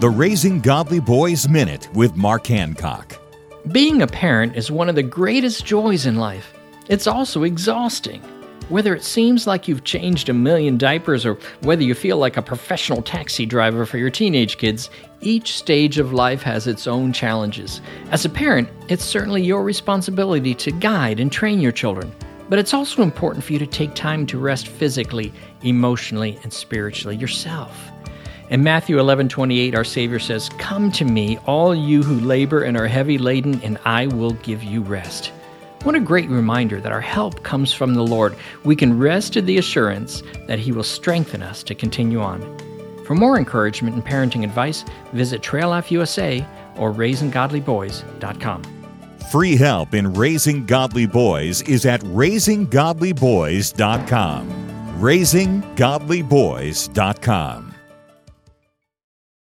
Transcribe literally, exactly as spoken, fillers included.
The Raising Godly Boys Minute with Mark Hancock. Being a parent is one of the greatest joys in life. It's also exhausting. Whether it seems like you've changed a million diapers or whether you feel like a professional taxi driver for your teenage kids, each stage of life has its own challenges. As a parent, it's certainly your responsibility to guide and train your children. But it's also important for you to take time to rest physically, emotionally, and spiritually yourself. In Matthew eleven twenty-eight, our Savior says, "Come to me, all you who labor and are heavy laden, and I will give you rest." What a great reminder that our help comes from the Lord. We can rest in the assurance that He will strengthen us to continue on. For more encouragement and parenting advice, visit Trail Life U S A or Raising Godly Boys dot com. Free help in Raising Godly Boys is at Raising Godly Boys dot com. Raising Godly Boys dot com.